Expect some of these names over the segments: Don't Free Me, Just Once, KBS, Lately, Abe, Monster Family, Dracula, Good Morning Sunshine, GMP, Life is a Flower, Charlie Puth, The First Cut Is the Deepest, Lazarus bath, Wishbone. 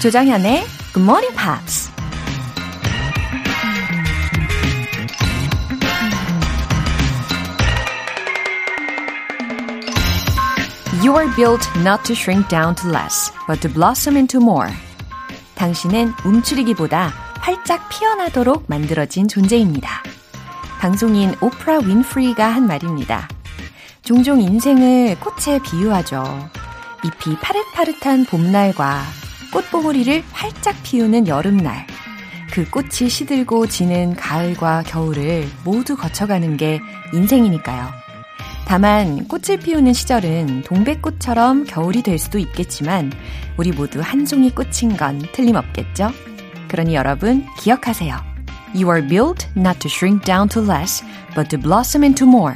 조장현의 Good Morning Pops. You are built not to shrink down to less, but to blossom into more. 당신은 움츠리기보다 활짝 피어나도록 만들어진 존재입니다. 방송인 오프라 윈프리가 한 말입니다. 종종 인생을 꽃에 비유하죠. 잎이 파릇파릇한 봄날과 꽃봉오리를 활짝 피우는 여름날, 그 꽃이 시들고 지는 가을과 겨울을 모두 거쳐가는 게 인생이니까요. 다만 꽃을 피우는 시절은 동백꽃처럼 겨울이 될 수도 있겠지만 우리 모두 한 종이 꽃인 건 틀림없겠죠? 그러니 여러분 기억하세요. You are built not to shrink down to less, but to blossom into more.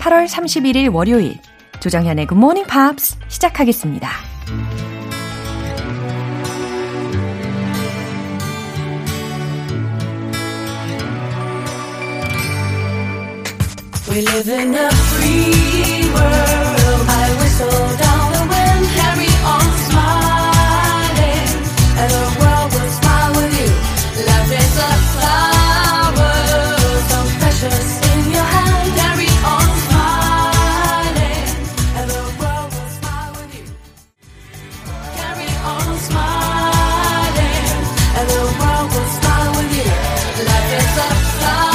8월 31일 월요일, 조정현의 Good Morning Pops 시작하겠습니다. We live in a free world. I whistle down the wind, carry on smiling, and the world will smile with you. Life is a flower, so precious in your hand. Carry on smiling, and the world will smile with you. Carry on smiling, and the world will smile with you. Life is a flower.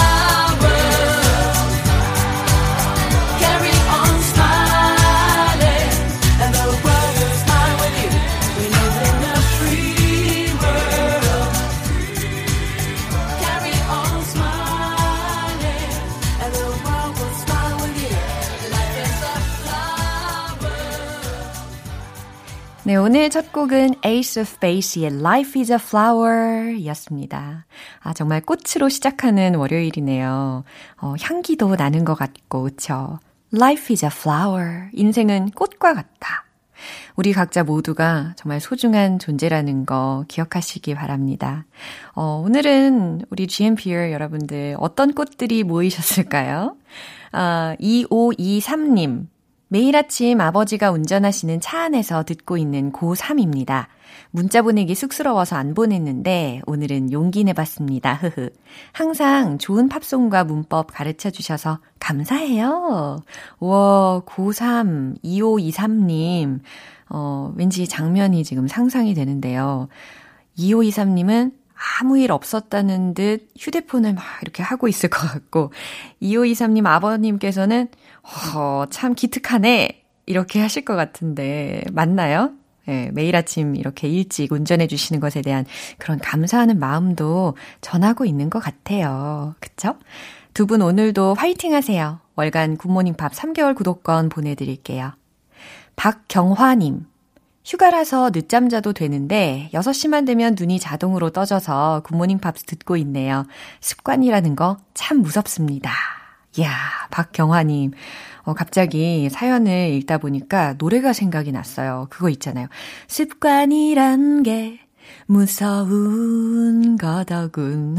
네, 오늘 첫 곡은 Ace of Base의 Life is a Flower 였습니다. 아, 정말 꽃으로 시작하는 월요일이네요. 향기도 나는 것 같고, 그쵸? Life is a flower. 인생은 꽃과 같다. 우리 각자 모두가 정말 소중한 존재라는 거 기억하시기 바랍니다. 오늘은 우리 GMPR 여러분들 어떤 꽃들이 모이셨을까요? 2523님. 매일 아침 아버지가 운전하시는 차 안에서 듣고 있는 고3입니다. 문자 보내기 쑥스러워서 안 보냈는데 오늘은 용기 내봤습니다. 항상 좋은 팝송과 문법 가르쳐주셔서 감사해요. 우와, 고3 2523님. 왠지 장면이 지금 상상이 되는데요. 2523님은 아무 일 없었다는 듯 휴대폰을 막 이렇게 하고 있을 것 같고, 2523님 아버님께서는 참 기특하네 이렇게 하실 것 같은데 맞나요? 네, 매일 아침 이렇게 일찍 운전해 주시는 것에 대한 그런 감사하는 마음도 전하고 있는 것 같아요. 그쵸? 두 분 오늘도 화이팅 하세요. 월간 굿모닝팝 3개월 구독권 보내드릴게요. 박경화님. 휴가라서 늦잠 자도 되는데 6시만 되면 눈이 자동으로 떠져서 굿모닝 팝스 듣고 있네요. 습관이라는 거 참 무섭습니다. 이야, 박경화님. 갑자기 사연을 읽다 보니까 노래가 생각이 났어요. 그거 있잖아요. 습관이란 게 무서운 거더군.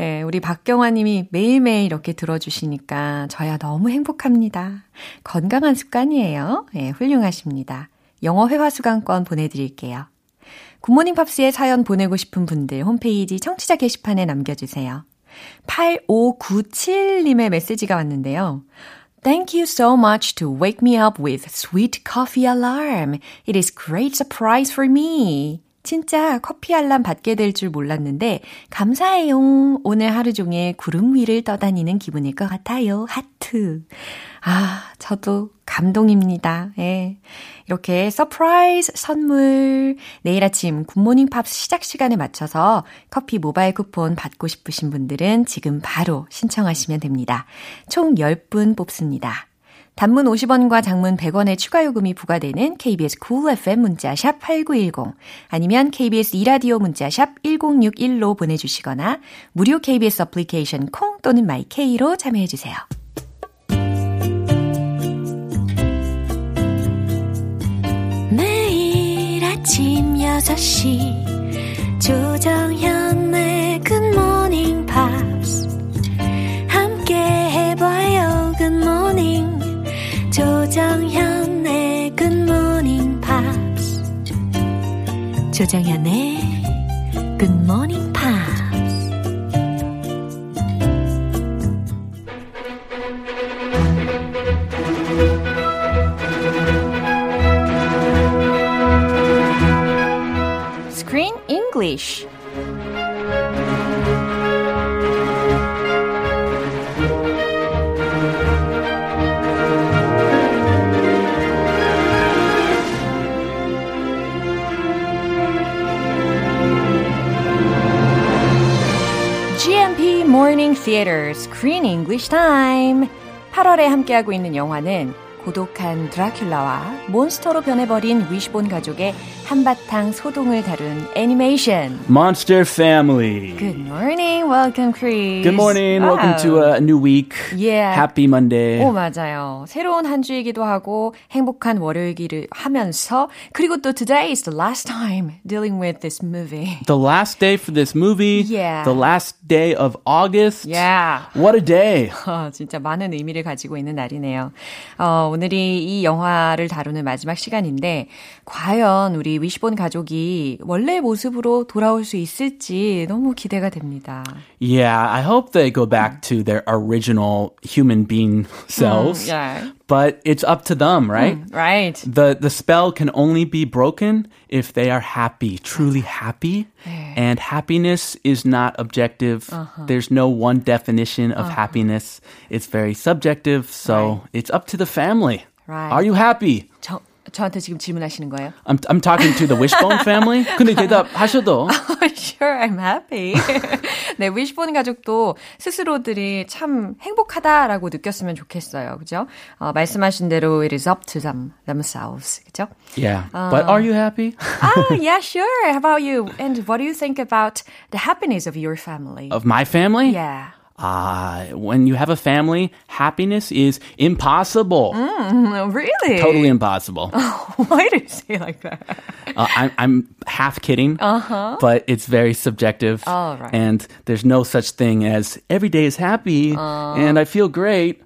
예, 우리 박경화님이 매일매일 이렇게 들어주시니까 저야 너무 행복합니다. 건강한 습관이에요. 예, 훌륭하십니다. 영어 회화 수강권 보내드릴게요. 굿모닝 팝스에 사연 보내고 싶은 분들 홈페이지 청취자 게시판에 남겨주세요. 8597님의 메시지가 왔는데요. Thank you so much to wake me up with sweet coffee alarm. It is great surprise for me. 진짜 커피 알람 받게 될 줄 몰랐는데 감사해요. 오늘 하루 종일 구름 위를 떠다니는 기분일 것 같아요. 하트. 아, 저도 감동입니다. 예. 이렇게 서프라이즈 선물 내일 아침 굿모닝 팝스 시작 시간에 맞춰서 커피 모바일 쿠폰 받고 싶으신 분들은 지금 바로 신청하시면 됩니다. 총 10분 뽑습니다. 단문 50원과 장문 100원의 추가 요금이 부과되는 KBS Cool FM 문자샵 8910 아니면 KBS 이라디오 문자샵 1061로 보내주시거나 무료 KBS 어플리케이션 콩 또는 마이K로 참여해주세요. 매일 아침 6시 조정현의 Good Morning Pops 함께 해봐요. Good Morning 조정현의 Good Morning Pops 조정현의 Good Morning Pops. Screen English. Morning Theater Screen English Time. 8월에 함께하고 있는 영화는 고독한 드라큘라와 몬스터로 변해버린 위시본 가족의 한바탕 소동을 다룬 애니메이션 Monster Family. Good morning, welcome Chris. Good morning, wow. welcome to a new week. Yeah. Happy Monday. 오 맞아요. 새로운 한 주이기도 하고 행복한 월요일을 하면서 그리고 또 today is the last time dealing with this movie. The last day for this movie. Yeah. The last day of August. Yeah. What a day. 진짜 많은 의미를 가지고 있는 날이네요. 오늘이 이 영화를 다루는 마지막 시간인데 과연 우리 위시본 가족이 원래 모습으로 돌아올 수 있을지 너무 기대가 됩니다. Yeah, I hope they go back to their original human being selves. Yeah. But it's up to them, right? Right. The spell can only be broken if they are happy, truly happy. And happiness is not objective. There's no one definition of happiness. It's very subjective, so right. it's up to the family. Right. Are you happy? 저한테 지금 질문하시는 거예요? I'm talking to the Wishbone family. 근데 대답하셔도 Sure, I'm happy. 네, Wishbone 가족도 스스로들이 참 행복하다라고 느꼈으면 좋겠어요. 그죠? 말씀하신 대로 it is up to themselves. 그죠? Yeah. But are you happy? Yeah, sure. How about you? And what do you think about the happiness of your family? Of my family? Yeah. When you have a family, happiness is impossible. Really? Totally impossible. Why do you say like that? I'm half kidding, but it's very subjective. Oh, right. And there's no such thing as every day is happy and I feel great.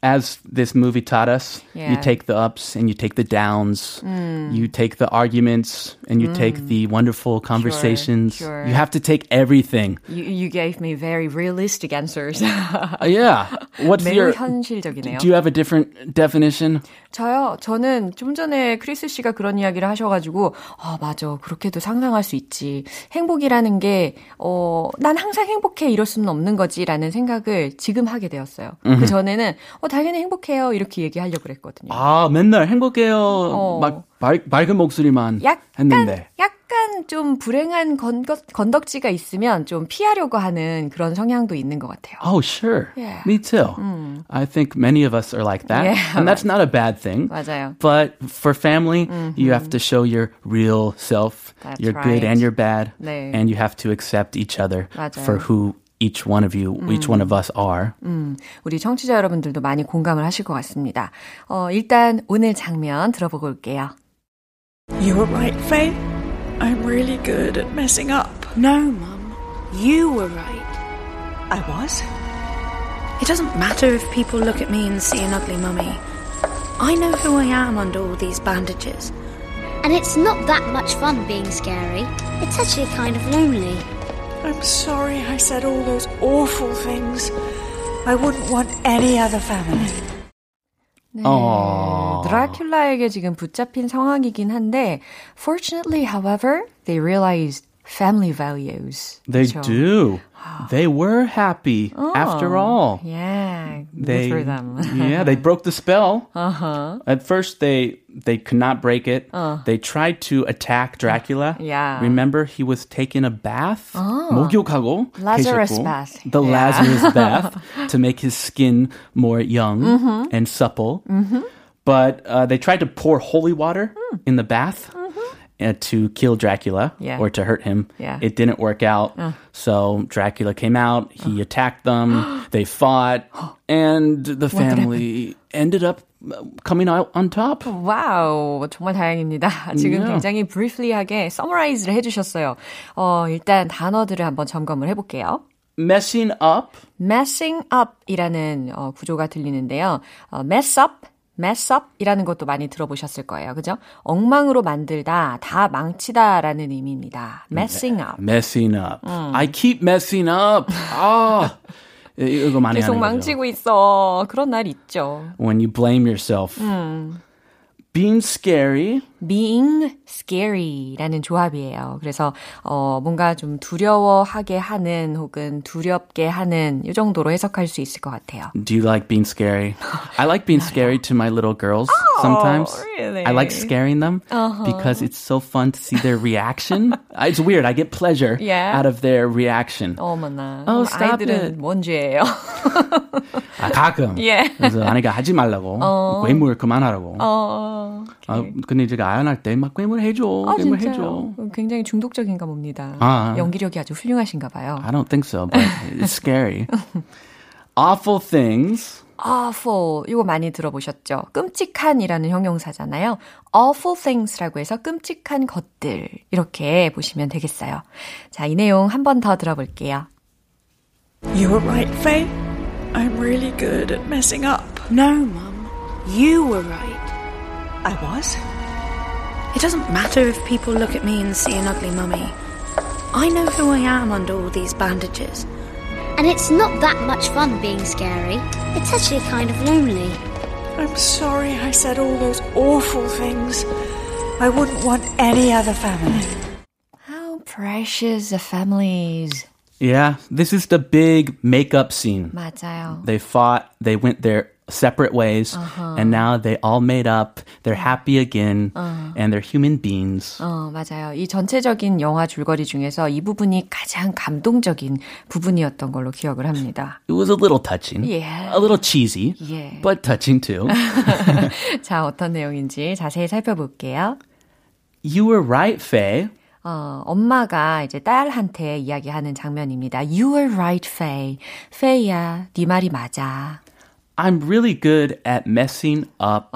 As this movie taught us, yeah. you take the ups and you take the downs, you take the arguments and you take the wonderful conversations. Sure. You have to take everything. You gave me very realistic answers. yeah. What's 매우 현실적이네요. Do you have a different definition? 저는 좀 전에 크리스 씨가 그런 이야기를 하셔가지고 맞아 그렇게도 상상할 수 있지. 행복이라는 게 난 항상 행복해 이럴 수는 없는 거지라는 생각을 지금 하게 되었어요. 그 전에는 당연히 행복해요. 이렇게 얘기하려고 그랬거든요. 맨날 행복해요. 막 밝은 목소리만 했는데. 약간 좀 불행한 건덕지가 있으면 좀 피하려고 하는 그런 성향도 있는 것 같아요. Oh, sure. Yeah. Me too. I think many of us are like that. Yeah, and that's not a bad thing. 맞아요. But for family, you have to show your real self. That's you're right. good and you're bad. 네. And you have to accept each other 맞아요. For who each one of you, each one of us are. 우리 청취자 여러분들도 많이 공감을 하실 것 같습니다. 일단 오늘 장면 들어보고 올게요. You were right, Faye. I'm really good at messing up. No, Mum. You were right. I was? It doesn't matter if people look at me and see an ugly mummy. I know who I am under all these bandages. And it's not that much fun being scary. It's actually kind of lonely. I'm sorry I said all those awful things. I wouldn't want any other family. 네, 드라큘라에게 지금 붙잡힌 상황이긴 한데 Fortunately, however, they realized family values. They 그렇죠? do. They were happy after all. Yeah, good for them. yeah, they broke the spell. Uh-huh. At first, they could not break it. They tried to attack Dracula. Yeah. Remember, he was taking a bath. 목욕하고 Lazarus 계셨고, bath. The yeah. Lazarus bath to make his skin more young and supple. But they tried to pour holy water in the bath. To kill Dracula or to hurt him. Yeah. It didn't work out. So Dracula came out. He attacked them. They fought. And the family ended up coming out on top. 와우, 정말 다행입니다. 지금 yeah. 굉장히 브리프리하게 summarize를 해주셨어요. 일단 단어들을 한번 점검을 해볼게요. Messing up. Messing up이라는 구조가 들리는데요. Mess up. mess up 이라는 것도 많이 들어보셨을 거예요. 그죠? 엉망으로 만들다, 다 망치다 라는 의미입니다. messing up. messing up. I keep messing up. 아. 이거 많이 계속 망치고 있어. 그런 날 있죠. When you blame yourself. Being scary. Being scary라는 조합이에요. 그래서 뭔가 좀 두려워하게 하는 혹은 두렵게 하는 이 정도로 해석할 수 있을 것 같아요. Do you like being scary? I like being scary to my little girls sometimes. Really? I like scaring them because it's so fun to see their reaction. It's weird. I get pleasure out of their reaction. 어머나. Oh, stop it. 뭔 죄예요? 아, 가끔. Yeah. 그래서 아내가 하지 말라고. 괴물 그만하라고. Okay. 아, 근데 제가 아연할 때 막 괴물 해줘, 괴물 해줘. 굉장히 중독적인가 봅니다. 연기력이 아주 훌륭하신가 봐요. I don't think so, but it's scary. Awful things. Awful, 이거 많이 들어보셨죠? 끔찍한이라는 형용사잖아요. Awful things라고 해서 끔찍한 것들 이렇게 보시면 되겠어요. 자, 이 내용 한 번 더 들어볼게요. You were right, Faye. I'm really good at messing up. No, Mum. You were right. I was. It doesn't matter if people look at me and see an ugly mummy. I know who I am under all these bandages. And it's not that much fun being scary. It's actually kind of lonely. I'm sorry I said all those awful things. I wouldn't want any other family. How precious the families. Yeah, this is the big makeup scene. 맞아요. They fought, they went there. Separate ways, and now they all made up. They're happy again, and they're human beings. 맞아요. 이 전체적인 영화 줄거리 중에서 이 부분이 가장 감동적인 부분이었던 걸로 기억을 합니다. It was a little touching, yeah. a little cheesy, yeah. but touching too. 자, 어떤 내용인지 자세히 살펴볼게요. You were right, Faye. 엄마가 이제 딸한테 이야기하는 장면입니다. You were right, Faye. Faye야, 네 말이 맞아. I'm really good at messing up.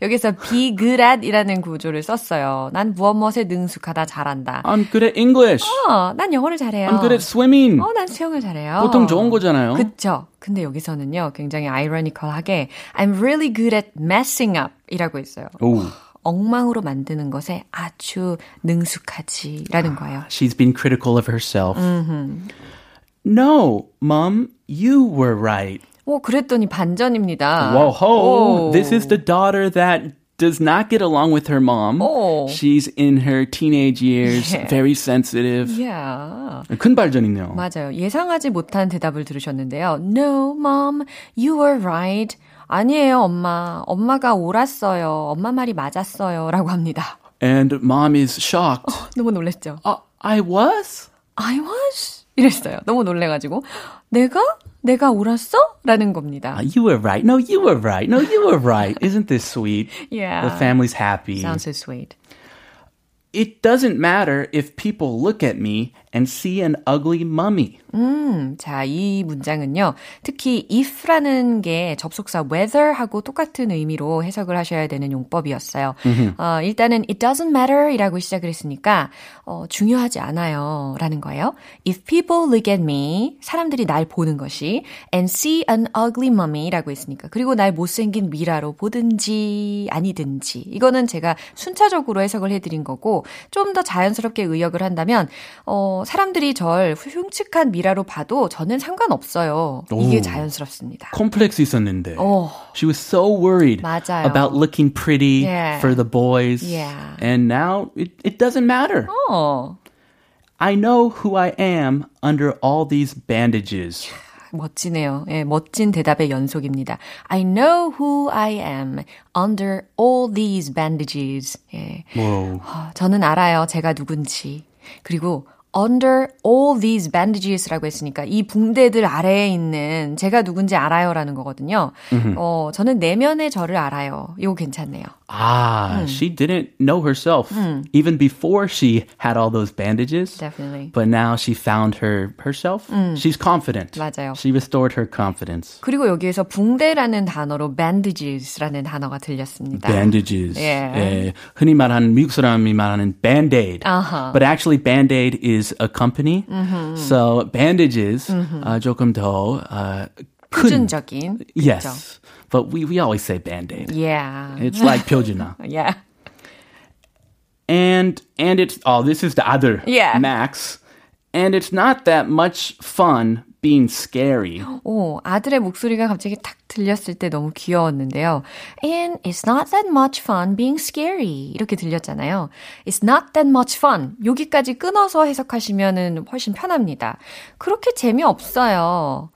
여기서 be good at 이라는 구조를 썼어요. 난 무엇무엇에 능숙하다, 잘한다. I'm good at English. 난 영어를 잘해요. I'm good at swimming. 난 수영을 잘해요. 보통 좋은 거잖아요. 그쵸. 근데 여기서는요, 굉장히 아이러니컬하게 I'm really good at messing up 이라고 했어요. 오. 엉망으로 만드는 것에 아주 능숙하지라는 거예요. She's been critical of herself. No, Mom, you were right. 오, 그랬더니 반전입니다. Whoa, this is the daughter that does not get along with her mom. 오. She's in her teenage years, yeah. very sensitive. Yeah. 큰 발전이네요. 맞아요. 예상하지 못한 대답을 들으셨는데요. No, Mom, you were right. 아니에요, 엄마. 엄마가 옳았어요. 엄마 말이 맞았어요. 라고 합니다. And Mom is shocked. 너무 놀랬죠. I was? I was? 이랬어요. 너무 놀래가지고. 내가 옳았어? 라는 겁니다. You were right. No, you were right. No, you were right. Isn't this sweet? Yeah. The family's happy. Sounds so sweet. It doesn't matter if people look at me and see an ugly mummy. 자, 이 문장은요. 특히 if라는 게 접속사 whether하고 똑같은 의미로 해석을 하셔야 되는 용법이었어요. 일단은 it doesn't matter이라고 시작을 했으니까 중요하지 않아요 라는 거예요. If people look at me, 사람들이 날 보는 것이 and see an ugly mummy라고 했으니까 그리고 날 못생긴 미라로 보든지 아니든지 이거는 제가 순차적으로 해석을 해드린 거고 좀 더 자연스럽게 의역을 한다면 사람들이 절 흉측한 미라로 봐도 저는 상관없어요. 이게 자연스럽습니다. 컴플렉스 있었는데. She was so worried 맞아요. About looking pretty yeah. for the boys. Yeah. And now it doesn't matter. I know who I am under all these bandages. 멋지네요. 예, 멋진 대답의 연속입니다. I know who I am under all these bandages. 예. 저는 알아요. 제가 누군지. 그리고 under all these bandages라고 했으니까 이 붕대들 아래에 있는 제가 누군지 알아요라는 거거든요. 저는 내면의 저를 알아요. 이거 괜찮네요. She didn't know herself even before she had all those bandages. Definitely. But now she found herself. She's confident. 맞아요. She restored her confidence. 그리고 여기에서 붕대라는 단어로 bandages라는 단어가 들렸습니다. Bandages. Yeah. 예, 흔히 말하는 미국 사람이 말하는 band-aid. But actually band-aid is a company. So bandages 조금 더 표준적인. Yes. 그렇죠? But we always say Band-Aid. Yeah. It's like 표준어. Yeah. And it's, oh, this is the other Max. And it's not that much fun being scary. 오, 아들의 목소리가 갑자기 탁 들렸을 때 너무 귀여웠는데요. And it's not that much fun being scary. 이렇게 들렸잖아요. It's not that much fun. 여기까지 끊어서 해석하시면 훨씬 편합니다. 그렇게 재미없어요.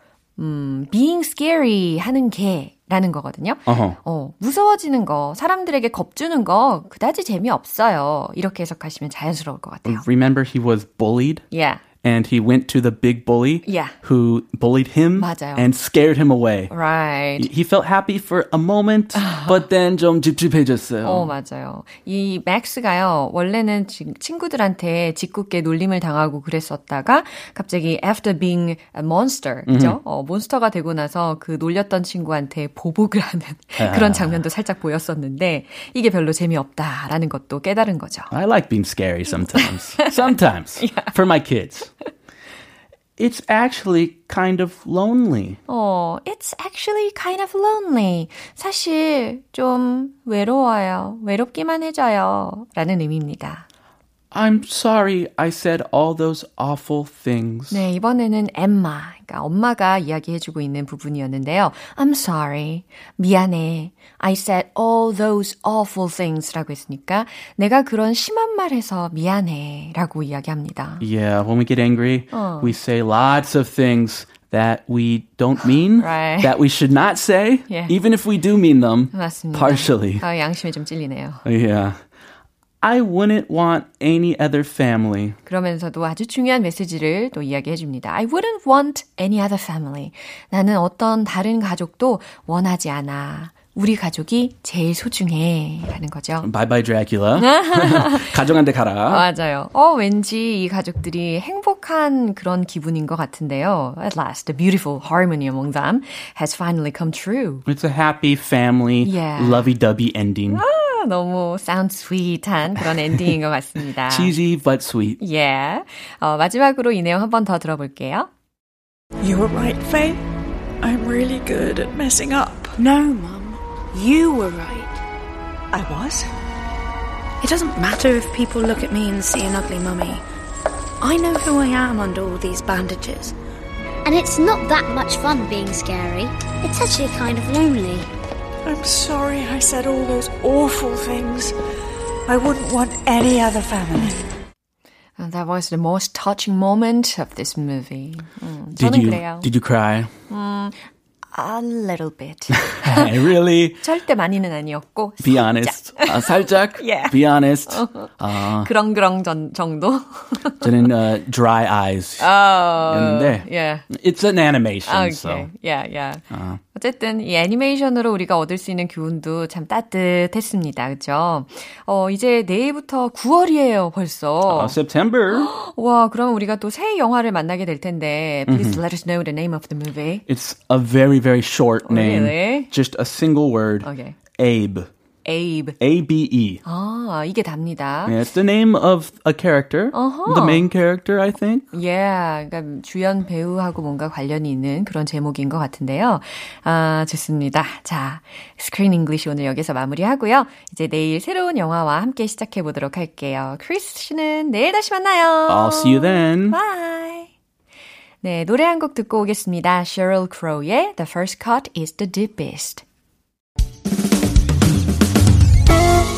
being scary 하는 게 라는 거거든요. Uh-huh. 무서워지는 거, 사람들에게 겁주는 거 그다지 재미없어요. 이렇게 해석하시면 자연스러울 것 같아요. Remember he was bullied? Yeah. And he went to the big bully who bullied him and scared him away. Right. He felt happy for a moment, but then 좀 찝찝해졌어요. 맞아요. 이 맥스가요, 원래는 친구들한테 짓궂게 놀림을 당하고 그랬었다가 갑자기 after being a monster, 그죠? 몬스터가 되고 나서 그 놀렸던 친구한테 보복을 하는 그런 장면도 살짝 보였었는데 이게 별로 재미없다라는 것도 깨달은 거죠. I like being scary sometimes. Sometimes. yeah. For my kids. It's actually kind of lonely. It's actually kind of lonely. 사실 좀 외로워요. 외롭기만 해줘요. 라는 의미입니다. I'm sorry I said all those awful things. 네, 이번에는 엠마, 그러니까 엄마가 이야기해주고 있는 부분이었는데요. I'm sorry, 미안해. I said all those awful things라고 했으니까 내가 그런 심한 말해서 미안해 라고 이야기합니다. Yeah, when we get angry, we say lots of things that we don't mean, right. that we should not say, even if we do mean them, 맞습니다. Partially. 양심에 좀 찔리네요. Yeah. I wouldn't want any other family. 그러면서도 아주 중요한 메시지를 또 이야기해 줍니다. I wouldn't want any other family. 나는 어떤 다른 가족도 원하지 않아. 우리 가족이 제일 소중해. 라는 거죠. Bye bye Dracula. 가족한테 가라. 맞아요. 왠지 이 가족들이 행복한 그런 기분인 것 같은데요. At last, the beautiful harmony among them has finally come true. It's a happy family, lovey-dovey ending. 너무 sound sweet한 그런 엔딩인 것 같습니다. Cheesy but sweet. Yeah. 마지막으로 이 내용 한 번 더 들어볼게요. You were right, Faye. I'm really good at messing up. No, Mum. You were right. I was? It doesn't matter if people look at me and see an ugly mummy. I know who I am under all these bandages. And it's not that much fun being scary. It's actually kind of lonely. I'm sorry I said all those awful things. I wouldn't want any other family. And that was the most touching moment of this movie. Did you cry? A little bit. Really? 절대 많이는 아니었고. Be 살짝. honest. 살짝. yeah. Be honest. 그렁그렁 정도. 저는 dry eyes. 였는데, yeah. It's an animation. Okay. So. Yeah, yeah. 어쨌든 이 애니메이션으로 우리가 얻을 수 있는 교훈도 참 따뜻했습니다. 그렇죠? 이제 내일부터 9월이에요, 벌써. September. 와, 그럼 우리가 또 새 영화를 만나게 될 텐데 Please let us know the name of the movie. It's a very short name. Really? Just a single word. Okay. Abe. Abe. A-B-E. 아, 이게 답니다. Yeah, it's the name of a character. Uh-huh. The main character, I think. Yeah, 그러니까 주연 배우하고 뭔가 관련이 있는 그런 제목인 것 같은데요. 아, 좋습니다. 자, Screen English 오늘 여기서 마무리하고요. 이제 내일 새로운 영화와 함께 시작해보도록 할게요. 크리스 씨는 내일 다시 만나요. I'll see you then. Bye. 네, 노래 한 곡 듣고 오겠습니다. Sheryl Crow의 The First Cut Is the Deepest.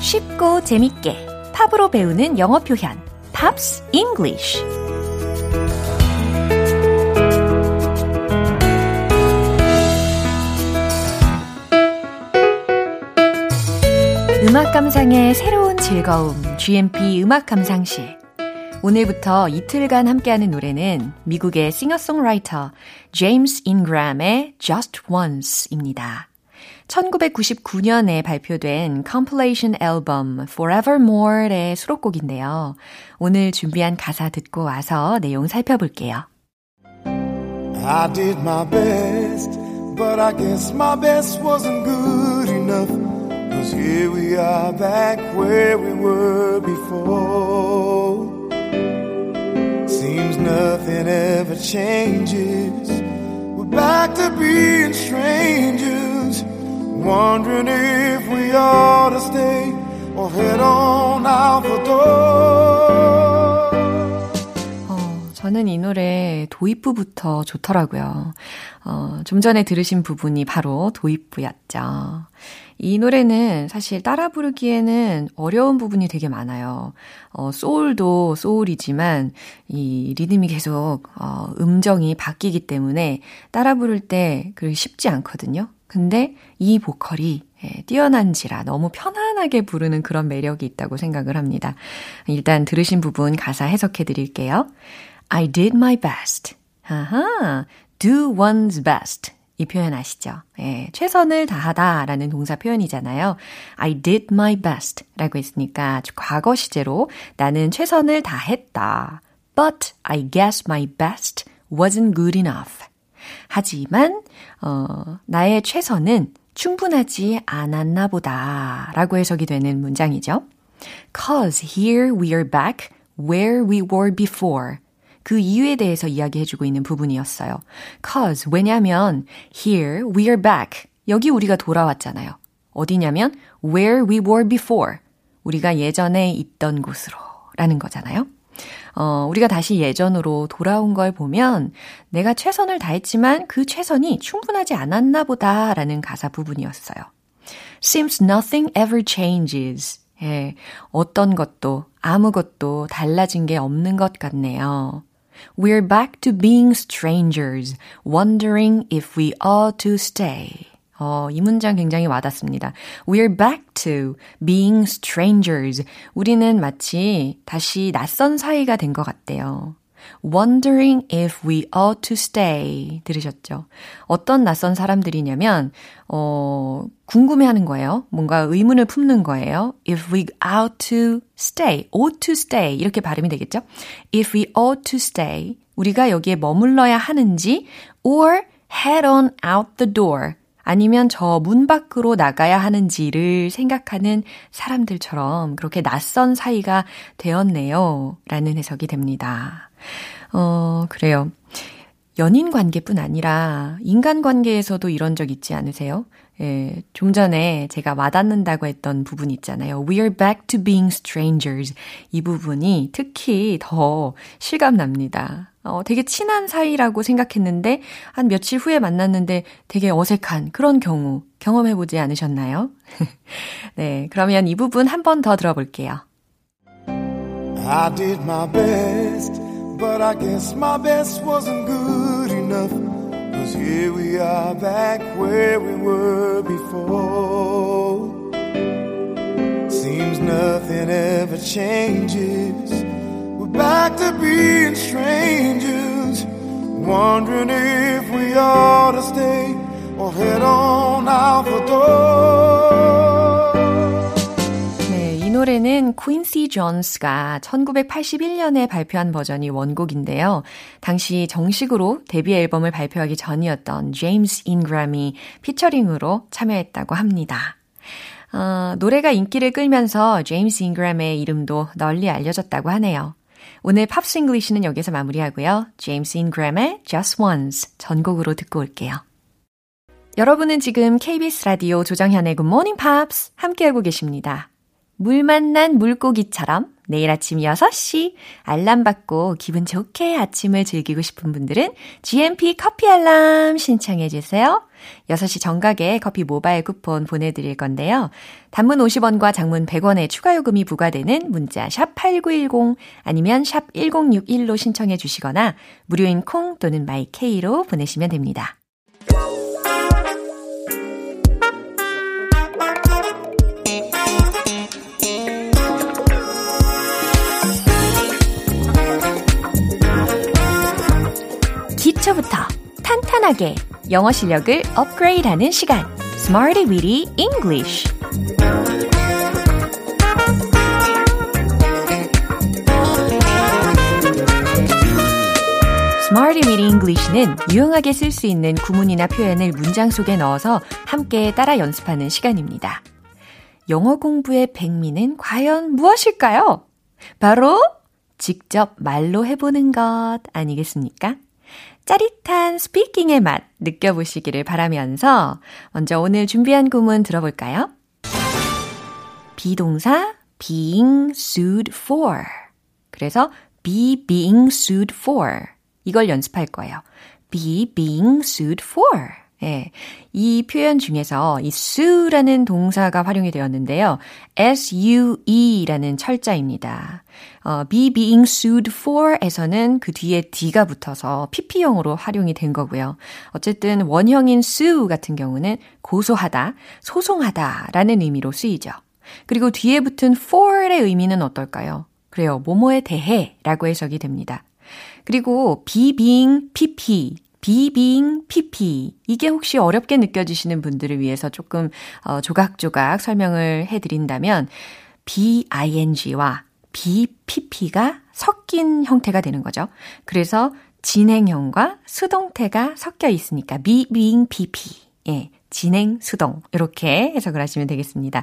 쉽고 재밌게 팝으로 배우는 영어 표현 Pops English. 음악 감상의 새로운 즐거움 GMP 음악 감상실. 오늘부터 이틀간 함께하는 노래는 미국의 싱어송라이터 제임스 잉그램의 Just Once입니다. 1999년에 발표된 컴필레이션 앨범 Forevermore의 수록곡인데요. 오늘 준비한 가사 듣고 와서 내용 살펴볼게요. I did my best, but I guess my best wasn't good enough. Cause here we are back where we were before. Seems nothing ever changes. We're back to being strangers. Wondering if we ought to stay or head on out the door. 저는 이 노래 도입부부터 좋더라고요. 좀 전에 들으신 부분이 바로 도입부였죠. 이 노래는 사실 따라 부르기에는 어려운 부분이 되게 많아요. 소울도 소울이지만 이 리듬이 계속 음정이 바뀌기 때문에 따라 부를 때 그렇게 쉽지 않거든요. 근데 이 보컬이 뛰어난지라 너무 편안하게 부르는 그런 매력이 있다고 생각을 합니다. 일단 들으신 부분 가사 해석해 드릴게요. I did my best. 아하, do one's best. 이 표현 아시죠? 예, 최선을 다하다라는 동사 표현이잖아요. I did my best 라고 했으니까 과거 시제로 나는 최선을 다했다. But I guess my best wasn't good enough. 하지만 나의 최선은 충분하지 않았나 보다 라고 해석이 되는 문장이죠. Cause here we are back where we were before. 그 이유에 대해서 이야기해주고 있는 부분이었어요. Cause, 왜냐면 here we are back. 여기 우리가 돌아왔잖아요. 어디냐면 where we were before. 우리가 예전에 있던 곳으로 라는 거잖아요. 우리가 다시 예전으로 돌아온 걸 보면 내가 최선을 다했지만 그 최선이 충분하지 않았나 보다라는 가사 부분이었어요. Seems nothing ever changes. 예, 어떤 것도 아무것도 달라진 게 없는 것 같네요. We're back to being strangers, wondering if we ought to stay. 이 문장 굉장히 와닿습니다. We're back to being strangers. 우리는 마치 다시 낯선 사이가 된 것 같대요. Wondering if we ought to stay. 들으셨죠? 어떤 낯선 사람들이냐면 궁금해하는 거예요. 뭔가 의문을 품는 거예요. If we ought to stay, ought to stay 이렇게 발음이 되겠죠? If we ought to stay, 우리가 여기에 머물러야 하는지 or head on out the door 아니면 저 문 밖으로 나가야 하는지를 생각하는 사람들처럼 그렇게 낯선 사이가 되었네요. 라는 해석이 됩니다. 그래요. 연인 관계뿐 아니라 인간 관계에서도 이런 적 있지 않으세요? 예, 좀 전에 제가 와닿는다고 했던 부분 있잖아요. We're back to being strangers. 이 부분이 특히 더 실감납니다. 되게 친한 사이라고 생각했는데 한 며칠 후에 만났는데 되게 어색한 그런 경우 경험해보지 않으셨나요? 네, 그러면 이 부분 한 번 더 들어볼게요. I did my best, but I guess my best wasn't good enough. Cause here we are back where we were before. Seems nothing ever changes. We're back to being strangers. Wondering if we ought to stay or head on out the door. 네, 이 노래는 퀸시 존스가 1981년에 발표한 버전이 원곡인데요. 당시 정식으로 데뷔 앨범을 발표하기 전이었던 제임스 잉그램이 피처링으로 참여했다고 합니다. 노래가 인기를 끌면서 제임스 잉그램의 이름도 널리 알려졌다고 하네요. 오늘 팝스 잉글리시는 여기서 마무리하고요. 제임스 잉그램의 Just Once 전곡으로 듣고 올게요. 여러분은 지금 KBS 라디오 조정현의 Good Morning Pops 함께하고 계십니다. 물 만난 물고기처럼 내일 아침 6시 알람 받고 기분 좋게 아침을 즐기고 싶은 분들은 GMP 커피 알람 신청해 주세요. 6시 정각에 커피 모바일 쿠폰 보내드릴 건데요. 단문 50원과 장문 100원의 추가 요금이 부과되는 문자 샵 8910 아니면 샵 1061로 신청해 주시거나 무료인 콩 또는 마이케이로 보내시면 됩니다. 1초부터 탄탄하게 영어 실력을 업그레이드하는 시간 Smarty Weedy English Smarty Weedy English는 유용하게 쓸 수 있는 구문이나 표현을 문장 속에 넣어서 함께 따라 연습하는 시간입니다. 영어 공부의 백미는 과연 무엇일까요? 바로 직접 말로 해보는 것 아니겠습니까? 짜릿한 스피킹의 맛 느껴보시기를 바라면서 먼저 오늘 준비한 구문 들어볼까요? 비동사 being sued for 그래서 be being sued for 이걸 연습할 거예요. be being sued for 예, 이 표현 중에서 이 sue라는 동사가 활용이 되었는데요. sue라는 철자입니다. be being sued for에서는 그 뒤에 d가 붙어서 pp형으로 활용이 된 거고요. 어쨌든 원형인 sue 같은 경우는 고소하다, 소송하다라는 의미로 쓰이죠. 그리고 뒤에 붙은 for의 의미는 어떨까요? 그래요, 뭐뭐에 대해라고 해석이 됩니다. 그리고 be being pp Be being pp. 이게 혹시 어렵게 느껴지시는 분들을 위해서 조금 조각조각 설명을 해드린다면 bing와 bpp가 섞인 형태가 되는 거죠. 그래서 진행형과 수동태가 섞여 있으니까 be being pp. 예, 진행, 수동 이렇게 해석을 하시면 되겠습니다.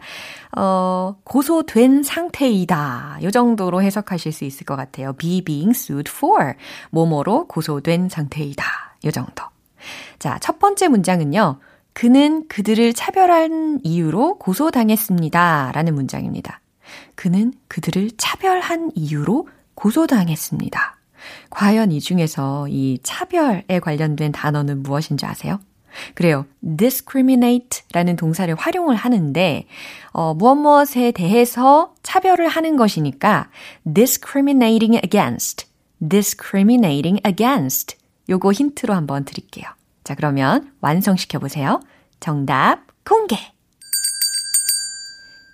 고소된 상태이다. 이 정도로 해석하실 수 있을 것 같아요. be being sued for. 뭐뭐로 고소된 상태이다. 요 정도. 자, 첫 번째 문장은요. 그는 그들을 차별한 이유로 고소당했습니다. 라는 문장입니다. 그는 그들을 차별한 이유로 고소당했습니다. 과연 이 중에서 이 차별에 관련된 단어는 무엇인지 아세요? 그래요. discriminate 라는 동사를 활용을 하는데 무엇무엇에 대해서 차별을 하는 것이니까 discriminating against, discriminating against 요거 힌트로 한번 드릴게요. 자, 그러면 완성시켜 보세요. 정답 공개.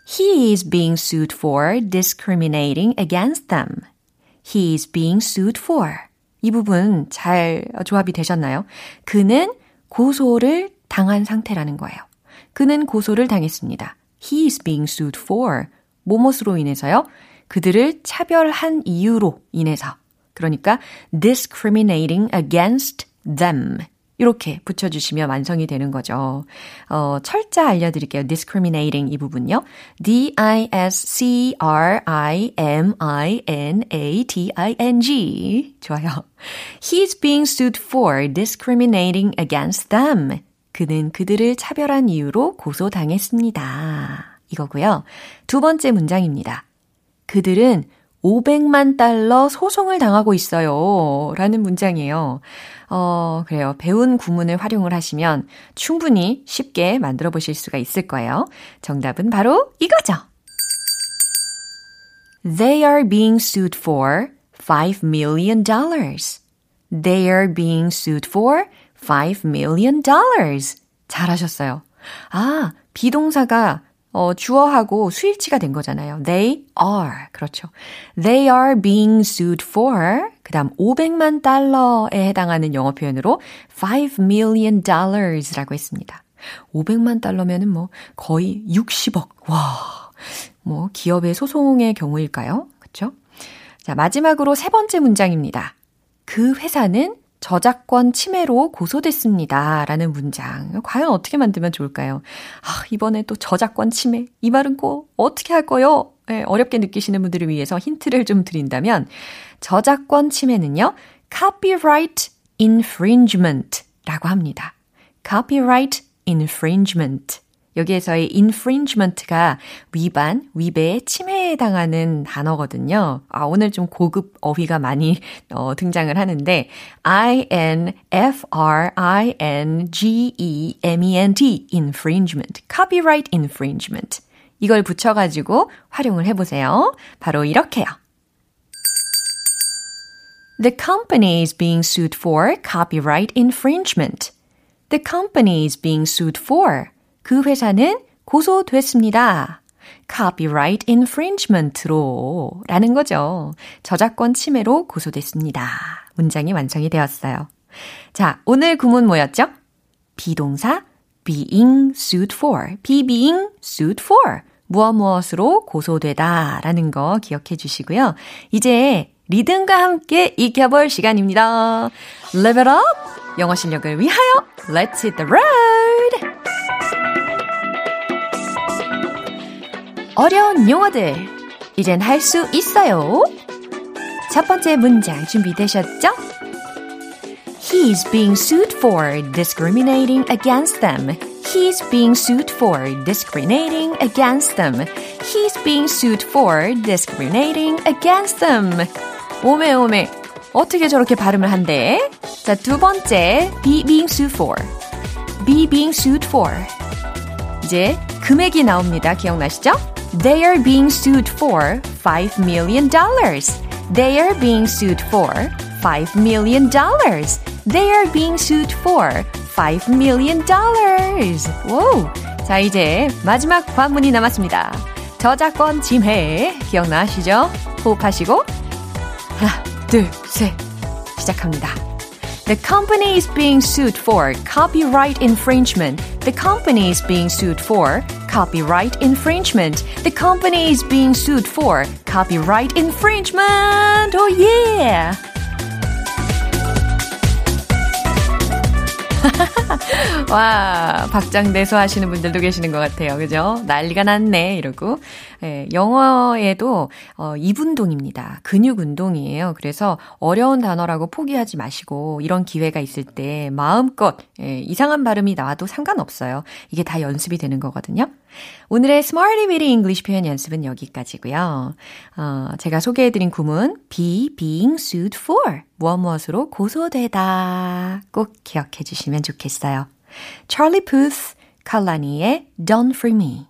He is being sued for discriminating against them. He is being sued for. 이 부분 잘 조합이 되셨나요? 그는 고소를 당한 상태라는 거예요. 그는 고소를 당했습니다. He is being sued for. 뭐뭐로 인해서요? 그들을 차별한 이유로 인해서. 그러니까 discriminating against them 이렇게 붙여주시면 완성이 되는 거죠. 철자 알려드릴게요. discriminating 이 부분요. discriminating. 좋아요. He's being sued for discriminating against them. 그는 그들을 차별한 이유로 고소당했습니다. 이거고요. 두 번째 문장입니다. 그들은 $5,000,000 소송을 당하고 있어요. 라는 문장이에요. 그래요. 배운 구문을 활용을 하시면 충분히 쉽게 만들어 보실 수가 있을 거예요. 정답은 바로 이거죠. They are being sued for $5,000,000. They are being sued for $5,000,000. 잘하셨어요. 아, 비동사가 주어하고 수일치가 된 거잖아요. They are. 그렇죠. They are being sued for. 그 다음, $5,000,000에 해당하는 영어 표현으로 $5,000,000 라고 했습니다. $5,000,000면은 뭐 거의 60억. 와. 뭐 기업의 소송의 경우일까요? 그렇죠? 자, 마지막으로 세 번째 문장입니다. 그 회사는 저작권 침해로 고소됐습니다. 라는 문장. 과연 어떻게 만들면 좋을까요? 아, 이번에 또 저작권 침해. 이 말은 꼭 어떻게 할 거요? 네, 어렵게 느끼시는 분들을 위해서 힌트를 좀 드린다면 저작권 침해는요. copyright infringement 라고 합니다. copyright infringement. 여기에서의 infringement가 위반, 위배에 침해에 해당하는 단어거든요. 아, 오늘 좀 고급 어휘가 많이 등장을 하는데 infringement, infringement, copyright infringement 이걸 붙여가지고 활용을 해보세요. 바로 이렇게요. The company is being sued for copyright infringement. The company is being sued for 그 회사는 고소됐습니다. Copyright infringement로 라는 거죠. 저작권 침해로 고소됐습니다. 문장이 완성이 되었어요. 자, 오늘 구문 뭐였죠? 비동사 being sued for, be being sued for, 무엇무엇으로 고소되다 라는 거 기억해 주시고요. 이제 리듬과 함께 익혀볼 시간입니다. Level up! 영어 실력을 위하여 Let's hit the road! 어려운 용어들 이젠 할 수 있어요. 첫 번째 문장 준비되셨죠? He's being sued for discriminating against them. He's being sued for discriminating against them. He's being sued for discriminating against them. 오메 오메, 어떻게 저렇게 발음을 한대? 자, 두 번째, be being sued for. Be being sued for. 이제 금액이 나옵니다. 기억나시죠? They are being sued for $5 million. They are being sued for $5 million. They are being sued for $5 million. Wow. 자, 이제 마지막 관문이 남았습니다. 저작권 침해 기억나시죠? 호흡하시고 하나, 둘, 셋 시작합니다. The company is being sued for copyright infringement. The company is being sued for copyright infringement. The company is being sued for copyright infringement. Oh yeah! 와, 박장대소 하시는 분들도 계시는 것 같아요. 그죠? 난리가 났네 이러고. 예, 영어에도 이분동입니다. 근육운동이에요. 그래서 어려운 단어라고 포기하지 마시고 이런 기회가 있을 때 마음껏, 예, 이상한 발음이 나와도 상관없어요. 이게 다 연습이 되는 거거든요. 오늘의 Smarty Bitty English 표현 연습은 여기까지고요. 제가 소개해드린 구문 Be being sued for, 무엇무엇으로 고소되다, 꼭 기억해 주시면 좋겠어요. Charlie Puth, 칼라니의 Don't Free Me.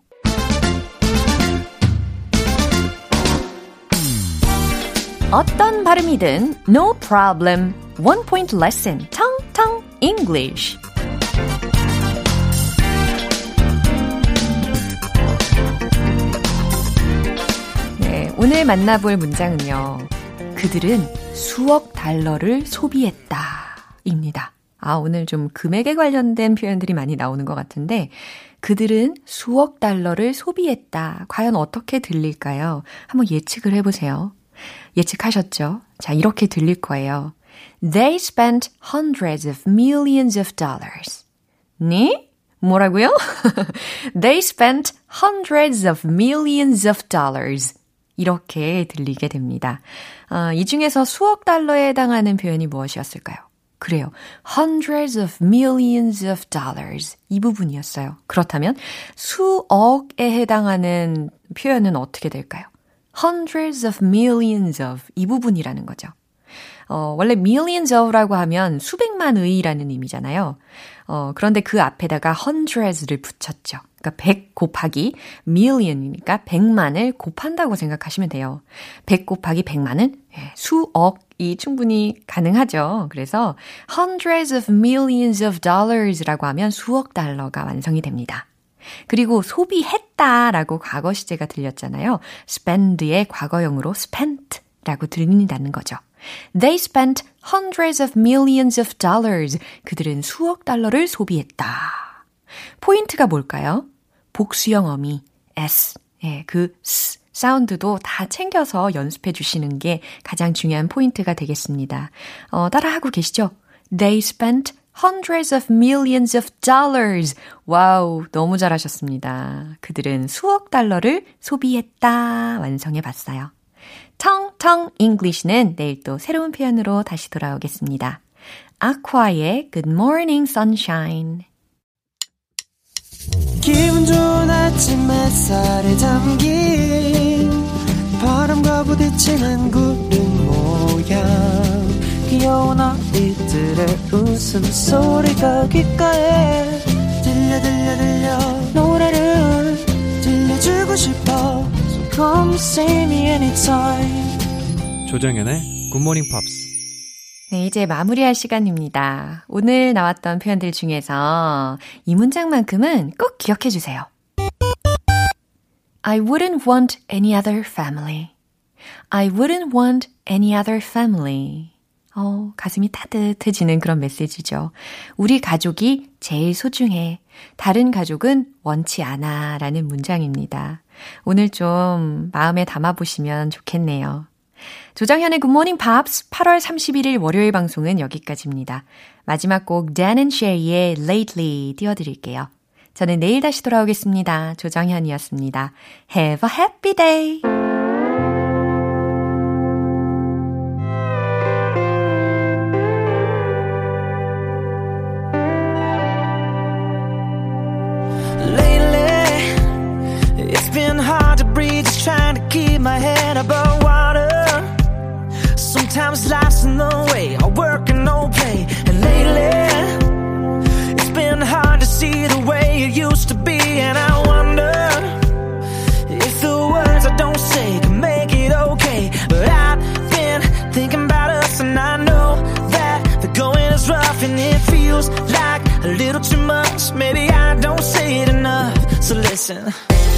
어떤 발음이든 no problem. One point lesson. 텅텅 English. 네, 오늘 만나볼 문장은요. 그들은 수억 달러를 소비했다 입니다. 아, 오늘 좀 금액에 관련된 표현들이 많이 나오는 것 같은데, 그들은 수억 달러를 소비했다. 과연 어떻게 들릴까요? 한번 예측을 해보세요. 예측하셨죠? 자, 이렇게 들릴 거예요. They spent hundreds of millions of dollars. 네? 뭐라고요? They spent hundreds of millions of dollars. 이렇게 들리게 됩니다. 이 중에서 수억 달러에 해당하는 표현이 무엇이었을까요? 그래요. Hundreds of millions of dollars. 이 부분이었어요. 그렇다면 수억에 해당하는 표현은 어떻게 될까요? Hundreds of millions of, 이 부분이라는 거죠. 원래 millions of라고 하면 수백만의라는 의미잖아요. 그런데 그 앞에다가 hundreds를 붙였죠. 그러니까 100 곱하기 million이니까 100만을 곱한다고 생각하시면 돼요. 100 곱하기 100만은 수억이 충분히 가능하죠. 그래서 hundreds of millions of dollars라고 하면 수억 달러가 완성이 됩니다. 그리고 소비했다라고 과거 시제가 들렸잖아요. spend의 과거형으로 spent라고 들린다는 거죠. They spent hundreds of millions of dollars. 그들은 수억 달러를 소비했다. 포인트가 뭘까요? 복수형 어미 s, 예, 그 s 사운드도 다 챙겨서 연습해 주시는 게 가장 중요한 포인트가 되겠습니다. 따라하고 계시죠? They spent Hundreds of millions of dollars. 와우, 너무 잘하셨습니다. 그들은 수억 달러를 소비했다. 완성해봤어요. 텅텅 English는 내일 또 새로운 표현으로 다시 돌아오겠습니다. 아쿠아의 Good Morning Sunshine. 기분 좋은 아침 햇살에 담긴 바람과 부딪히는 구름 모양 귀여운 아이들의 웃음소리가 귓가에 들려 들려 들려 노래를 들려주고 싶어 So come see me anytime. 조정연의 굿모닝 팝스. 네, 이제 마무리할 시간입니다. 오늘 나왔던 표현들 중에서 이 문장만큼은 꼭 기억해 주세요. I wouldn't want any other family. I wouldn't want any other family. 가슴이 따뜻해지는 그런 메시지죠. 우리 가족이 제일 소중해. 다른 가족은 원치 않아. 라는 문장입니다. 오늘 좀 마음에 담아보시면 좋겠네요. 조장현의 굿모닝 팝스 8월 31일 월요일 방송은 여기까지입니다. 마지막 곡 Dan and Sherry의 Lately 띄워드릴게요. 저는 내일 다시 돌아오겠습니다. 조장현이었습니다. Have a happy day! Trying to keep my head above water. Sometimes life's in the way, I work and no play. And lately, it's been hard to see the way it used to be. And I wonder if the words I don't say can make it okay. But I've been thinking about us, and I know that the going is rough. And it feels like a little too much. Maybe I don't say it enough. So listen.